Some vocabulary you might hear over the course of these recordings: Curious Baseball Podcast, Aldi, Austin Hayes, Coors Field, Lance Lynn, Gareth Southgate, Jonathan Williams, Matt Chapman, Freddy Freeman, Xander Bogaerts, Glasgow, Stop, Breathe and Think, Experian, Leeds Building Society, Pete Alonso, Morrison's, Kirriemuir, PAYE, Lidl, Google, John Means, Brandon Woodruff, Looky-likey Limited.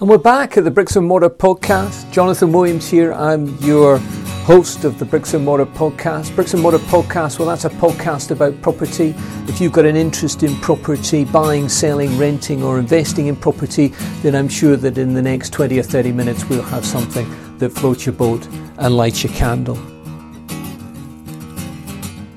And we're back at the Bricks and Mortar Podcast. Jonathan Williams here. I'm your host of the Bricks and Mortar Podcast. Bricks and Mortar Podcast, well, that's a podcast about property. If you've got an interest in property, buying, selling, renting or investing in property, then I'm sure that in the next 20 or 30 minutes we'll have something that floats your boat and lights your candle.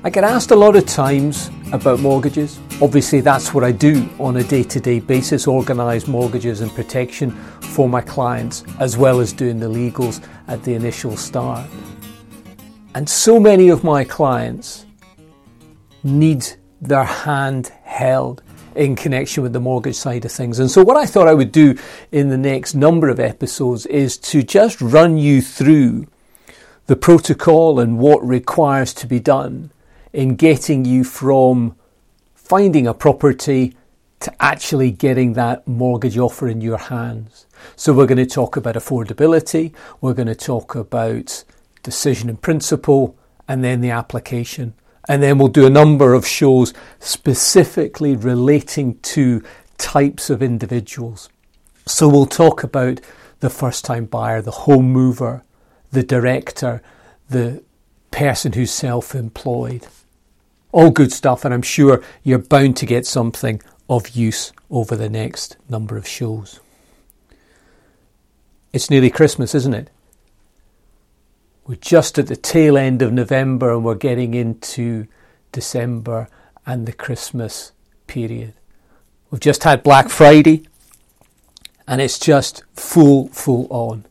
I get asked a lot of times about mortgages. Obviously, that's what I do on a day-to-day basis, organise mortgages and protection for my clients, as well as doing the legals at the initial start. And so many of my clients need their hand held in connection with the mortgage side of things. And so what I thought I would do in the next number of episodes is to just run you through the protocol and what requires to be done in getting you from finding a property to actually getting that mortgage offer in your hands. So we're going to talk about affordability, we're going to talk about decision in principle, and then the application. And then we'll do a number of shows specifically relating to types of individuals. So we'll talk about the first-time buyer, the home mover, the director, the person who's self-employed. All good stuff, and I'm sure you're bound to get something of use over the next number of shows. It's nearly Christmas, isn't it? We're just at the tail end of November and we're getting into December and the Christmas period. We've just had Black Friday and it's just full on.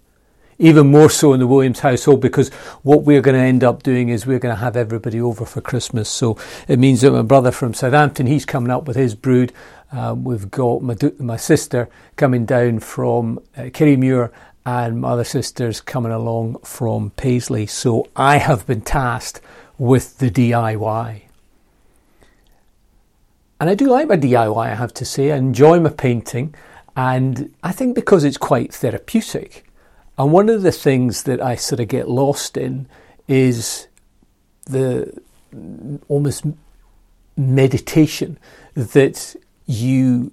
Even more so in the Williams household, because what we're going to end up doing is we're going to have everybody over for Christmas. So it means that my brother from Southampton, he's coming up with his brood. We've got my sister coming down from Kirriemuir, and my other sister's coming along from Paisley. So I have been tasked with the DIY. And I do like my DIY, I have to say. I enjoy my painting. And I think because it's quite therapeutic. And one of the things that I sort of get lost in is the almost meditation that you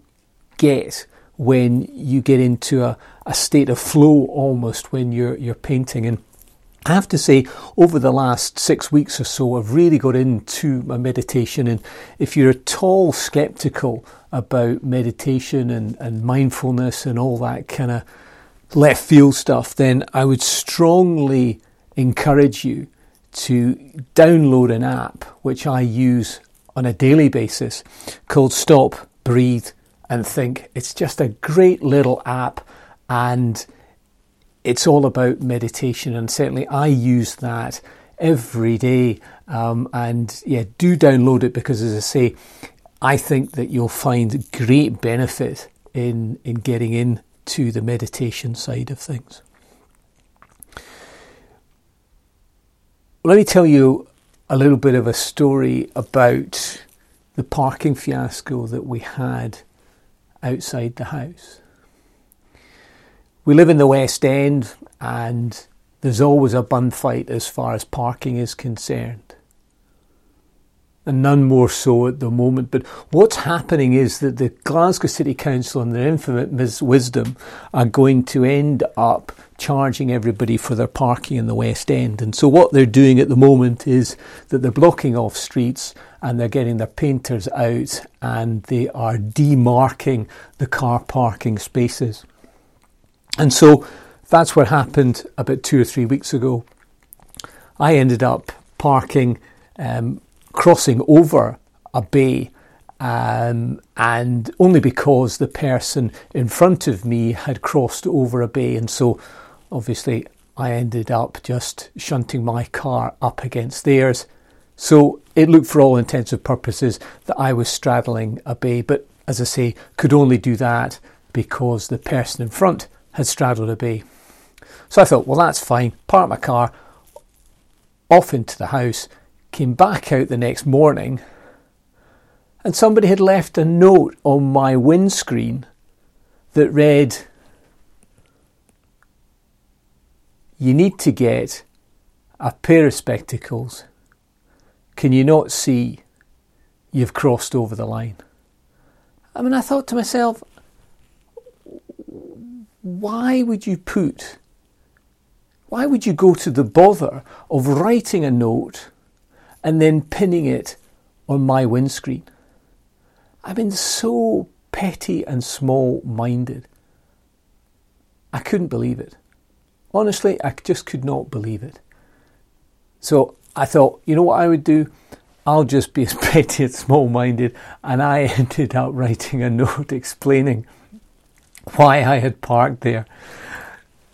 get when you get into a state of flow almost when you're painting. And I have to say, over the last 6 weeks or so, I've really got into my meditation. And if you're at all sceptical about meditation and mindfulness and all that kind of left field stuff, then I would strongly encourage you to download an app which I use on a daily basis called Stop, Breathe and Think. It's just a great little app and it's all about meditation, and certainly I use that every day. Do download it, because as I say, I think that you'll find great benefit in getting in to the meditation side of things. Let me tell you a little bit of a story about the parking fiasco that we had outside the house. We live in the West End and there's always a bun fight as far as parking is concerned. And none more so at the moment. But what's happening is that the Glasgow City Council, in their infinite wisdom, are going to end up charging everybody for their parking in the West End. And so what they're doing at the moment is that they're blocking off streets and they're getting their painters out and they are demarking the car parking spaces. And so that's what happened about 2 or 3 weeks ago. I ended up parking crossing over a bay, and only because the person in front of me had crossed over a bay, and so obviously I ended up just shunting my car up against theirs. So it looked for all intents and purposes that I was straddling a bay, but as I say, could only do that because the person in front had straddled a bay. So I thought, well, that's fine, parked my car off into the house, came back out the next morning and somebody had left a note on my windscreen that read, "You need to get a pair of spectacles. Can you not see you've crossed over the line?" I mean, I thought to myself, why would you go to the bother of writing a note and then pinning it on my windscreen? I've been so petty and small-minded. I couldn't believe it. Honestly, I just could not believe it. So I thought, you know what I would do? I'll just be as petty and small-minded, and I ended up writing a note explaining why I had parked there.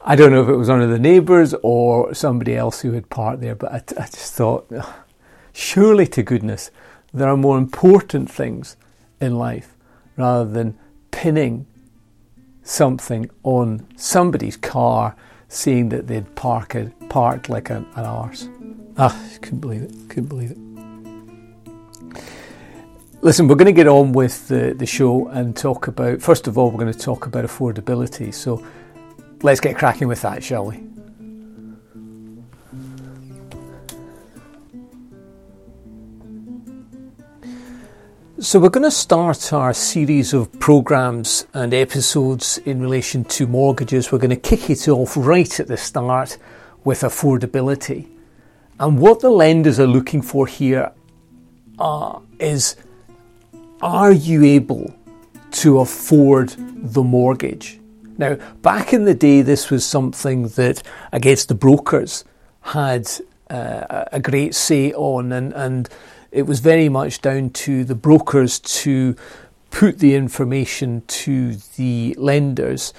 I don't know if it was one of the neighbours or somebody else who had parked there, but I just thought, surely to goodness, there are more important things in life rather than pinning something on somebody's car saying that they'd parked like an arse. Couldn't believe it. Listen, we're going to get on with the show and talk about, first of all, we're going to talk about affordability. So let's get cracking with that, shall we? So we're going to start our series of programmes and episodes in relation to mortgages. We're going to kick it off right at the start with affordability. And what the lenders are looking for here is, are you able to afford the mortgage? Now, back in the day, this was something that, I guess, the brokers had a great say on, and it was very much down to the brokers to put the information to the lenders.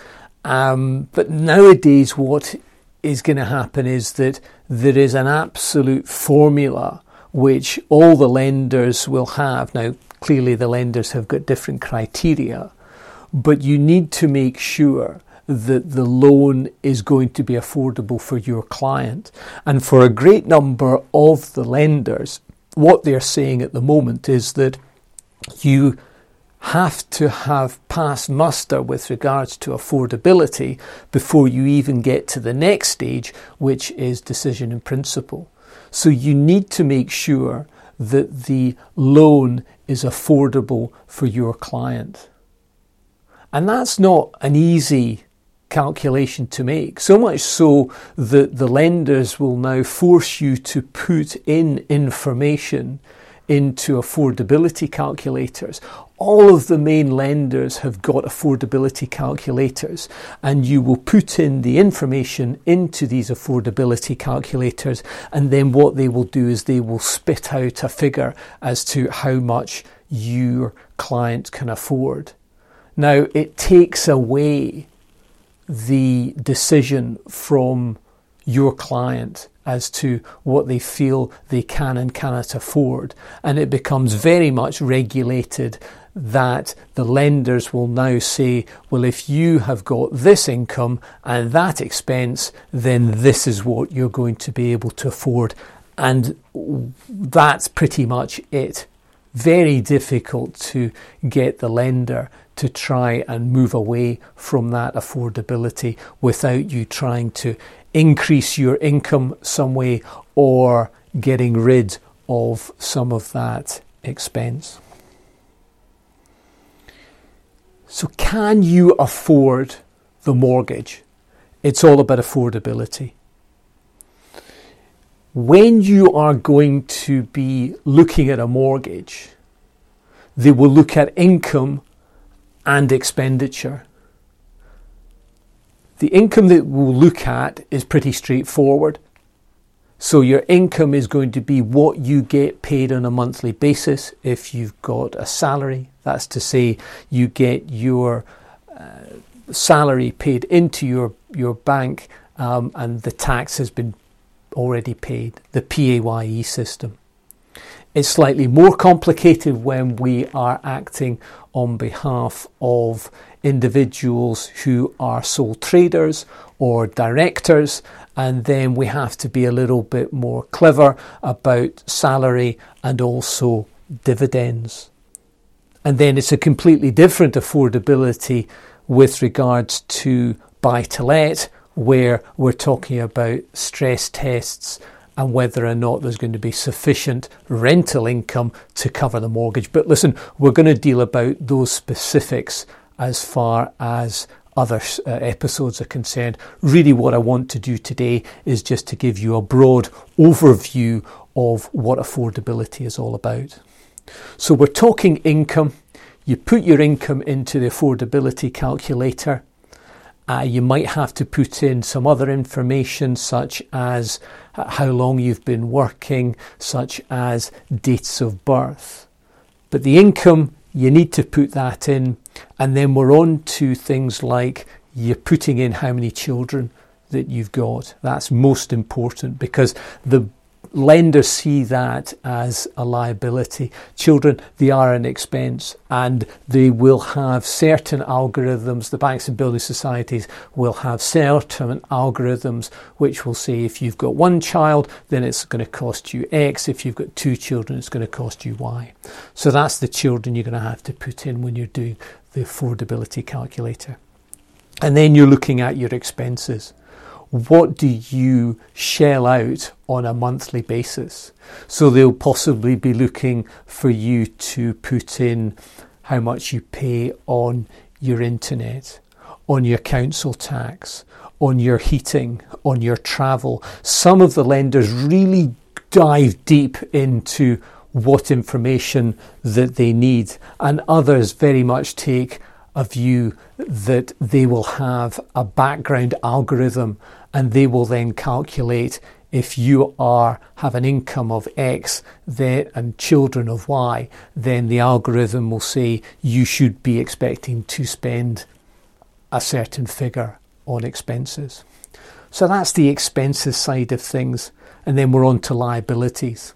But nowadays, what is going to happen is that there is an absolute formula which all the lenders will have. Now, clearly, the lenders have got different criteria, but you need to make sure that the loan is going to be affordable for your client. And for a great number of the lenders, what they're saying at the moment is that you have to have passed muster with regards to affordability before you even get to the next stage, which is decision in principle. So you need to make sure that the loan is affordable for your client. And that's not an easy calculation to make, so much so that the lenders will now force you to put in information into affordability calculators. All of the main lenders have got affordability calculators, and you will put in the information into these affordability calculators, and then what they will do is they will spit out a figure as to how much your client can afford. Now, it takes away the decision from your client as to what they feel they can and cannot afford. And it becomes very much regulated that the lenders will now say, well, if you have got this income and that expense, then this is what you're going to be able to afford. And that's pretty much it. Very difficult to get the lender to try and move away from that affordability without you trying to increase your income some way or getting rid of some of that expense. So can you afford the mortgage? It's all about affordability. When you are going to be looking at a mortgage, they will look at income and expenditure. The income that we'll look at is pretty straightforward. So your income is going to be what you get paid on a monthly basis if you've got a salary. That's to say you get your salary paid into your bank, and the tax has been already paid, the PAYE system. It's slightly more complicated when we are acting on behalf of individuals who are sole traders or directors, and then we have to be a little bit more clever about salary and also dividends. And then it's a completely different affordability with regards to buy-to-let, where we're talking about stress tests and whether or not there's going to be sufficient rental income to cover the mortgage. But listen, we're going to deal about those specifics as far as other episodes are concerned, really what I want to do today is just to give you a broad overview of what affordability is all about. So we're talking income. You put your income into the affordability calculator. You might have to put in some other information such as how long you've been working, such as dates of birth. But the income, you need to put that in, and then we're on to things like you're putting in how many children that you've got. That's most important because the lenders see that as a liability. Children, they are an expense, and they will have certain algorithms. The banks and building societies will have certain algorithms which will say if you've got one child, then it's going to cost you X. If you've got two children, it's going to cost you Y. So that's the children you're going to have to put in when you're doing the affordability calculator. And then you're looking at your expenses. What do you shell out on a monthly basis? So they'll possibly be looking for you to put in how much you pay on your internet, on your council tax, on your heating, on your travel. Some of the lenders really dive deep into what information that they need, and others very much take a view that they will have a background algorithm, and they will then calculate if you have an income of X there and children of Y, then the algorithm will say you should be expecting to spend a certain figure on expenses. So that's the expenses side of things, and then we're on to liabilities.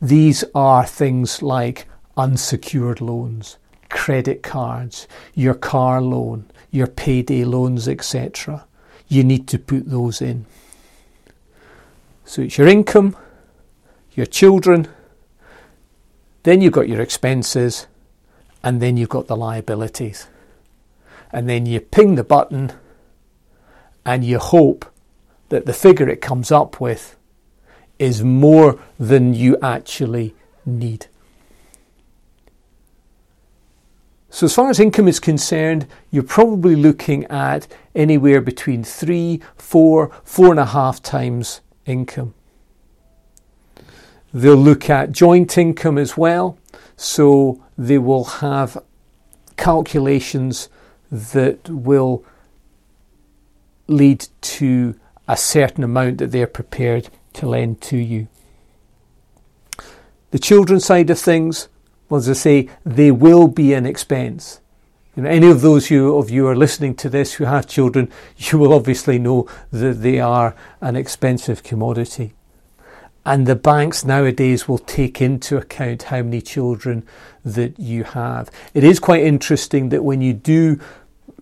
These are things like unsecured loans, credit cards, your car loan, your payday loans, etc. You need to put those in. So it's your income, your children, then you've got your expenses, and then you've got the liabilities. And then you ping the button and you hope that the figure it comes up with is more than you actually need. So as far as income is concerned, you're probably looking at anywhere between 3, 4, 4.5 times income. They'll look at joint income as well. So they will have calculations that will lead to a certain amount that they're prepared to lend to you. The children side of things, well, as I say, they will be an expense. You know, any of those of you who are listening to this who have children, you will obviously know that they are an expensive commodity. And the banks nowadays will take into account how many children that you have. It is quite interesting that when you do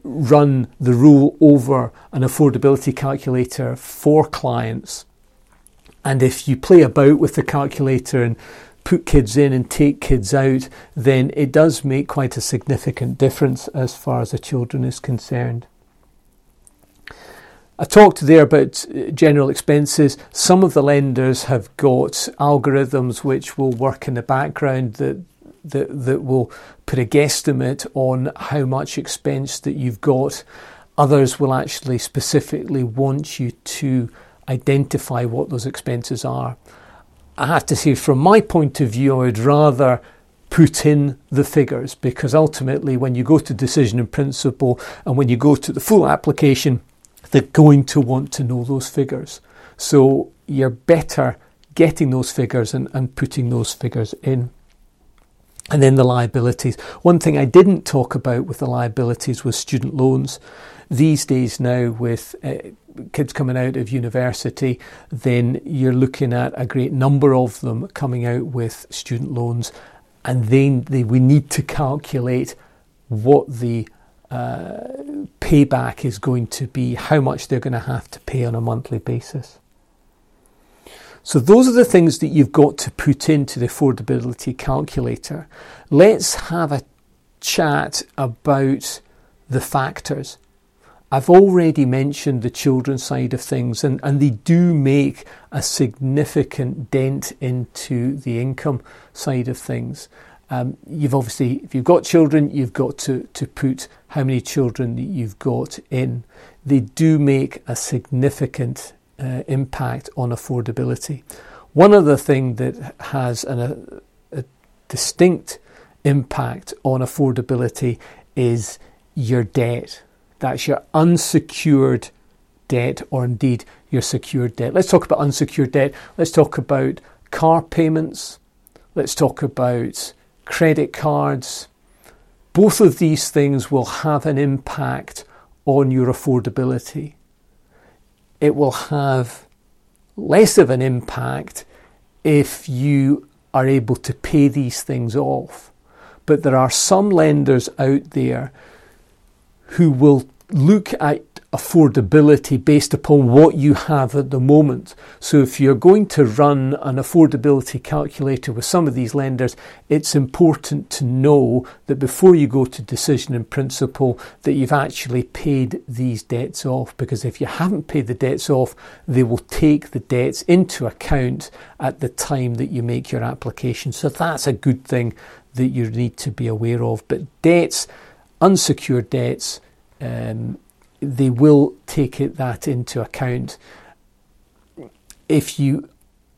run the rule over an affordability calculator for clients, and if you play about with the calculator and put kids in and take kids out, then it does make quite a significant difference as far as the children is concerned. I talked there about general expenses. Some of the lenders have got algorithms which will work in the background that will put a guesstimate on how much expense that you've got. Others will actually specifically want you to identify what those expenses are. I have to say, from my point of view, I would rather put in the figures, because ultimately when you go to decision in principle and when you go to the full application, they're going to want to know those figures. So you're better getting those figures and putting those figures in. And then the liabilities. One thing I didn't talk about with the liabilities was student loans. These days now, with kids coming out of university, then you're looking at a great number of them coming out with student loans, and then we need to calculate what the payback is going to be, how much they're going to have to pay on a monthly basis. So those are the things that you've got to put into the affordability calculator. Let's have a chat about the factors. I've already mentioned the children's side of things, and they do make a significant dent into the income side of things. You've obviously, if you've got children, you've got to put how many children you've got in. They do make a significant impact on affordability. One other thing that has a distinct impact on affordability is your debt. That's your unsecured debt, or indeed your secured debt. Let's talk about unsecured debt. Let's talk about car payments. Let's talk about credit cards. Both of these things will have an impact on your affordability. It will have less of an impact if you are able to pay these things off. But there are some lenders out there who will look at affordability based upon what you have at the moment. So if you're going to run an affordability calculator with some of these lenders, it's important to know that before you go to decision in principle that you've actually paid these debts off, because if you haven't paid the debts off, they will take the debts into account at the time that you make your application. So that's a good thing that you need to be aware of. But debts, unsecured debts, they will take that into account. If you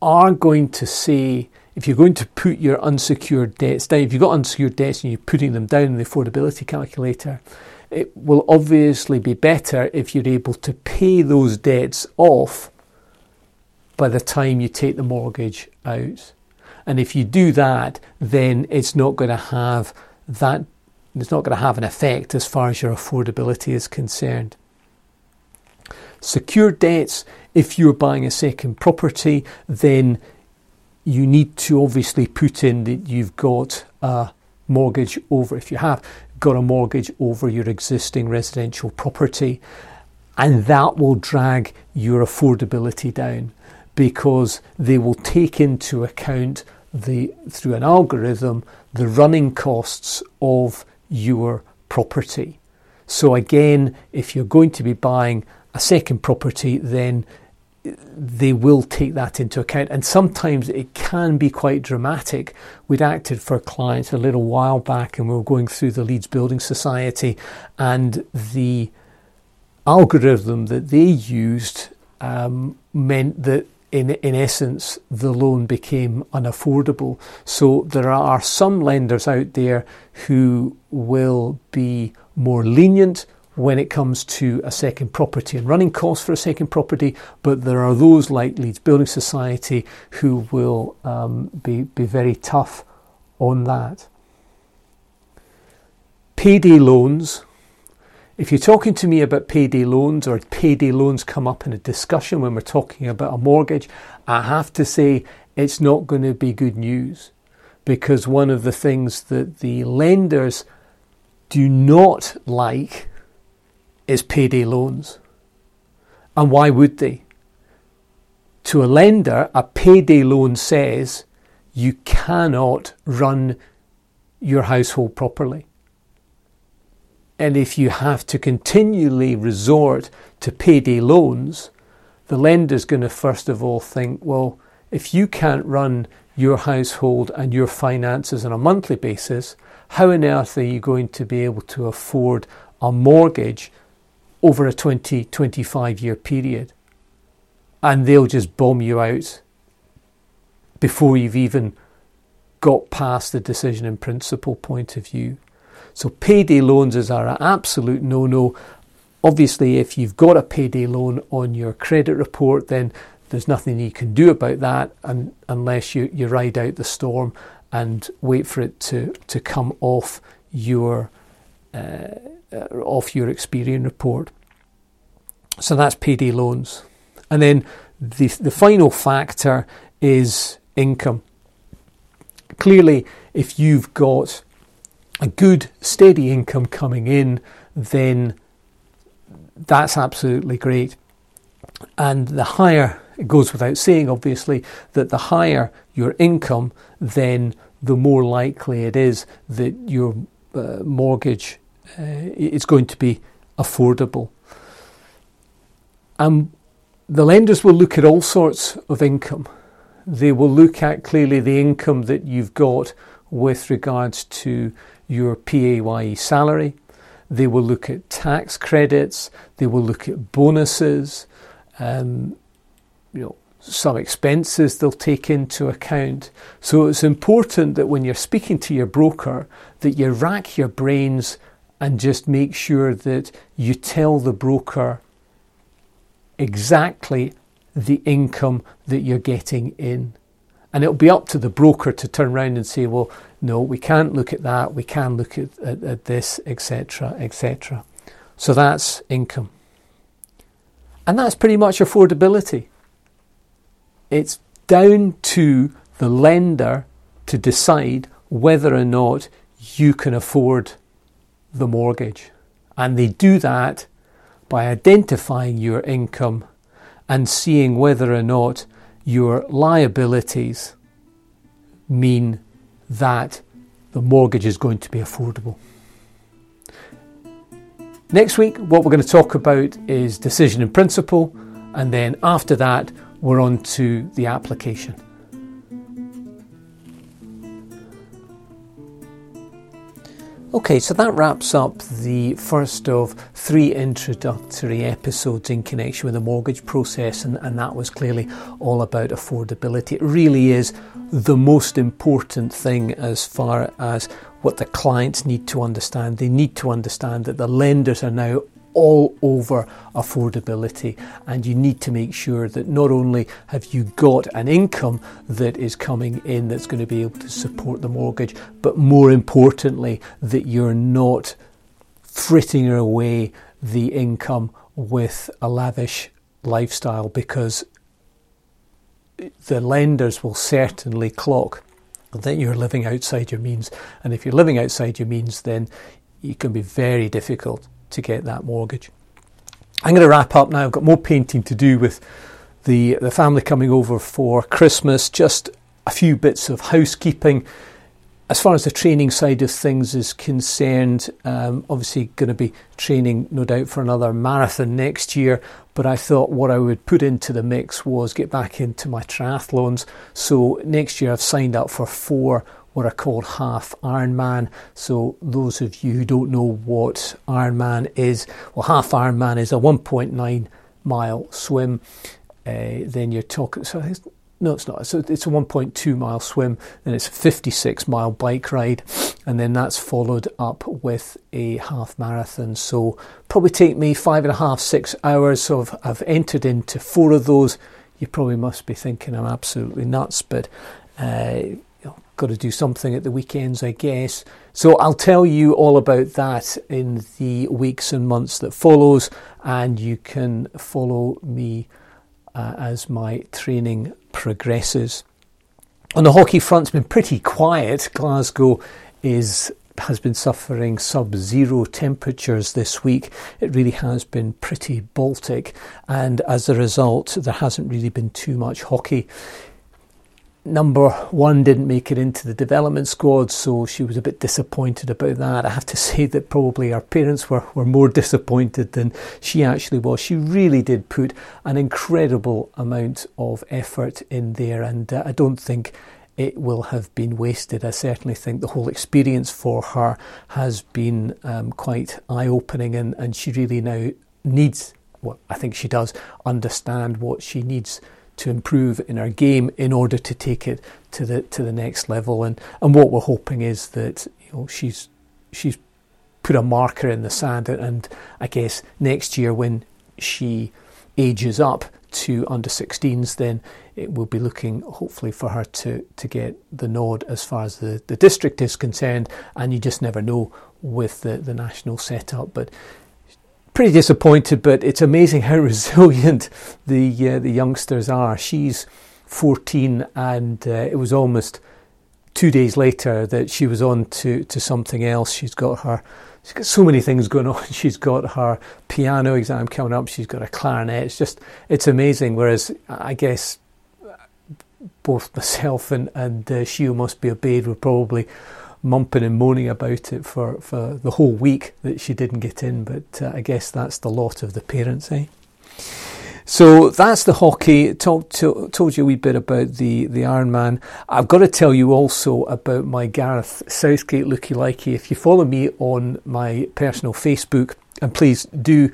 are going to say, if you're going to put your unsecured debts down, if you've got unsecured debts and you're putting them down in the affordability calculator, it will obviously be better if you're able to pay those debts off by the time you take the mortgage out. And if you do that, then it's not going to have that, it's not going to have an effect as far as your affordability is concerned. Secured debts, if you're buying a second property, then you need to obviously put in that you've got a mortgage over, if you have got a mortgage over your existing residential property, and that will drag your affordability down because they will take into account through an algorithm the running costs of your property. So again, if you're going to be buying a second property, then they will take that into account, and sometimes it can be quite dramatic. We'd acted for clients a little while back and we were going through the Leeds Building Society, and the algorithm that they used meant that in essence the loan became unaffordable. So there are some lenders out there who will be more lenient when it comes to a second property and running costs for a second property, but there are those like Leeds Building Society who will be very tough on that. Payday loans. If you're talking to me about payday loans, or payday loans come up in a discussion when we're talking about a mortgage, I have to say it's not going to be good news, because one of the things that the lenders do not like is payday loans. And why would they? To a lender, a payday loan says you cannot run your household properly. And if you have to continually resort to payday loans, the lender's going to first of all think, well, if you can't run your household and your finances on a monthly basis, how on earth are you going to be able to afford a mortgage over a 20, 25-year period? And they'll just bomb you out before you've even got past the decision in principle point of view. So payday loans are an absolute no-no. Obviously, if you've got a payday loan on your credit report, then there's nothing you can do about that, and unless you ride out the storm and wait for it to come off your Experian report. So that's payday loans. And then the final factor is income. Clearly, if you've got a good steady income coming in, then that's absolutely great. And the higher, it goes without saying obviously, that the higher your income, then the more likely it is that your mortgage is going to be affordable. The lenders will look at all sorts of income. They will look at clearly the income that you've got with regards to your PAYE salary. They will look at tax credits. They will look at bonuses. Some expenses they'll take into account. So it's important that when you're speaking to your broker, that you rack your brains and just make sure that you tell the broker exactly the income that you're getting in. And it'll be up to the broker to turn around and say, well, no, we can't look at that, we can look at this, etc., etc. So that's income. And that's pretty much affordability. It's down to the lender to decide whether or not you can afford the mortgage. And they do that by identifying your income and seeing whether or not your liabilities mean that the mortgage is going to be affordable. Next week, what we're going to talk about is decision in principle, and then after that, we're on to the application. Okay, so that wraps up the first of three introductory episodes in connection with the mortgage process, and that was clearly all about affordability. It really is the most important thing as far as what the clients need to understand. They need to understand that the lenders are now all over affordability, and you need to make sure that not only have you got an income that is coming in that's going to be able to support the mortgage, but more importantly that you're not fritting away the income with a lavish lifestyle, because the lenders will certainly clock that you're living outside your means, and if you're living outside your means, then it can be very difficult to get that mortgage. I'm going to wrap up now. I've got more painting to do with the family coming over for Christmas. Just a few bits of housekeeping. As far as the training side of things is concerned, obviously going to be training no doubt for another marathon next year, but I thought what I would put into the mix was get back into my triathlons. So next year I've signed up for 4 what I call half Ironman. So those of you who don't know what Ironman is, well, half Ironman is a 1.9 mile swim. Then you're talking, So it's a 1.2 mile swim, then it's a 56 mile bike ride, and then that's followed up with a half marathon. So probably take me 5.5-6 hours. So I've entered into 4 of those. You probably must be thinking I'm absolutely nuts, but got to do something at the weekends, I guess. So I'll tell you all about that in the weeks and months that follows, and you can follow me as my training progresses. On the hockey front, it's been pretty quiet. Glasgow has been suffering sub-zero temperatures this week. It really has been pretty Baltic, and as a result, there hasn't really been too much hockey. Number 1 didn't make it into the development squad, so she was a bit disappointed about that. I have to say that probably her parents were more disappointed than she actually was. She really did put an incredible amount of effort in there, and I don't think it will have been wasted. I certainly think the whole experience for her has been quite eye-opening, and she really now needs, well, I think she does understand what she needs to improve in our game in order to take it to the next level. And what we're hoping is that she's put a marker in the sand, and I guess next year when she ages up to under 16s, then it will be looking hopefully for her to get the nod as far as the district is concerned, and you just never know with the national setup. But pretty disappointed, but it's amazing how resilient the youngsters are. She's 14, and it was almost 2 days later that she was on to something else. She's got so many things going on. She's got her piano exam coming up. She's got a clarinet. It's amazing. Whereas I guess both myself and she must be obeyed were probably mumping and moaning about it for the whole week that she didn't get in, but I guess that's the lot of the parents, eh? So that's the hockey. Told you a wee bit about the Ironman. I've got to tell you also about my Gareth Southgate Looky-likey. If you follow me on my personal Facebook, and please do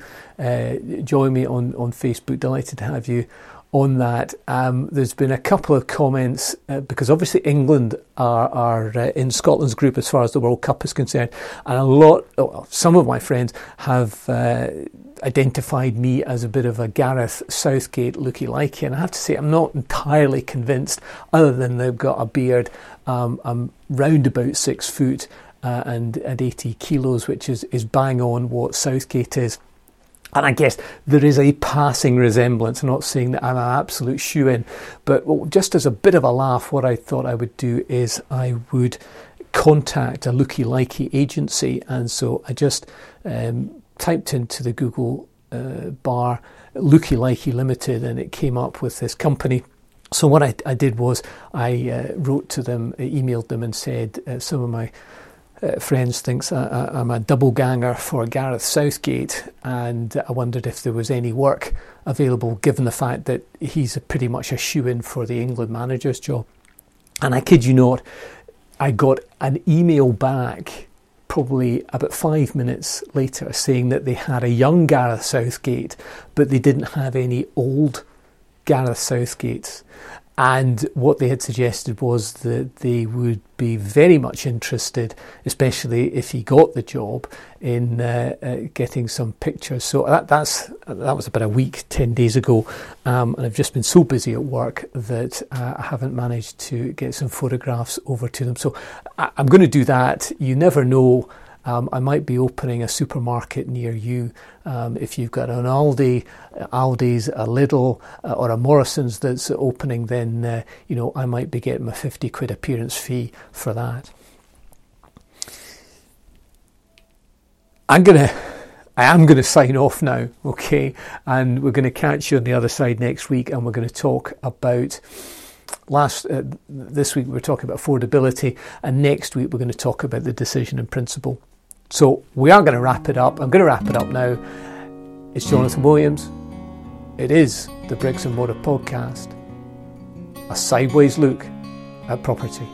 join me on Facebook. Delighted to have you on that. There's been a couple of comments because obviously England are in Scotland's group as far as the World Cup is concerned, and some of my friends have identified me as a bit of a Gareth Southgate looky-likey, and I have to say I'm not entirely convinced. Other than they've got a beard, I'm round about 6 foot and at 80 kilos, which is bang on what Southgate is. And I guess there is a passing resemblance. I'm not saying that I'm an absolute shoo-in, but just as a bit of a laugh, what I thought I would do is I would contact a looky-likey agency. And so I just typed into the Google bar Looky-likey Limited, and it came up with this company. So what I did was I wrote to them, emailed them and said, some of my friends thinks I'm a double ganger for Gareth Southgate, and I wondered if there was any work available given the fact that he's pretty much a shoo-in for the England manager's job. And I kid you not, I got an email back probably about 5 minutes later saying that they had a young Gareth Southgate, but they didn't have any old Gareth Southgates. And what they had suggested was that they would be very much interested, especially if he got the job, in getting some pictures. So that was about a week, 10 days ago. And I've just been so busy at work that I haven't managed to get some photographs over to them. So I'm going to do that. You never know. I might be opening a supermarket near you. If you've got an Aldi's, a Lidl, or a Morrison's that's opening, then I might be getting my 50 quid appearance fee for that. I am going to sign off now, okay? And we're going to catch you on the other side next week, and we're going to talk about. This week we were talking about affordability, and next week we're going to talk about the decision in principle. So we are going to wrap it up. I'm going to wrap it up now. It's Jonathan Williams. It is the Bricks and Mortar Podcast. A sideways look at property.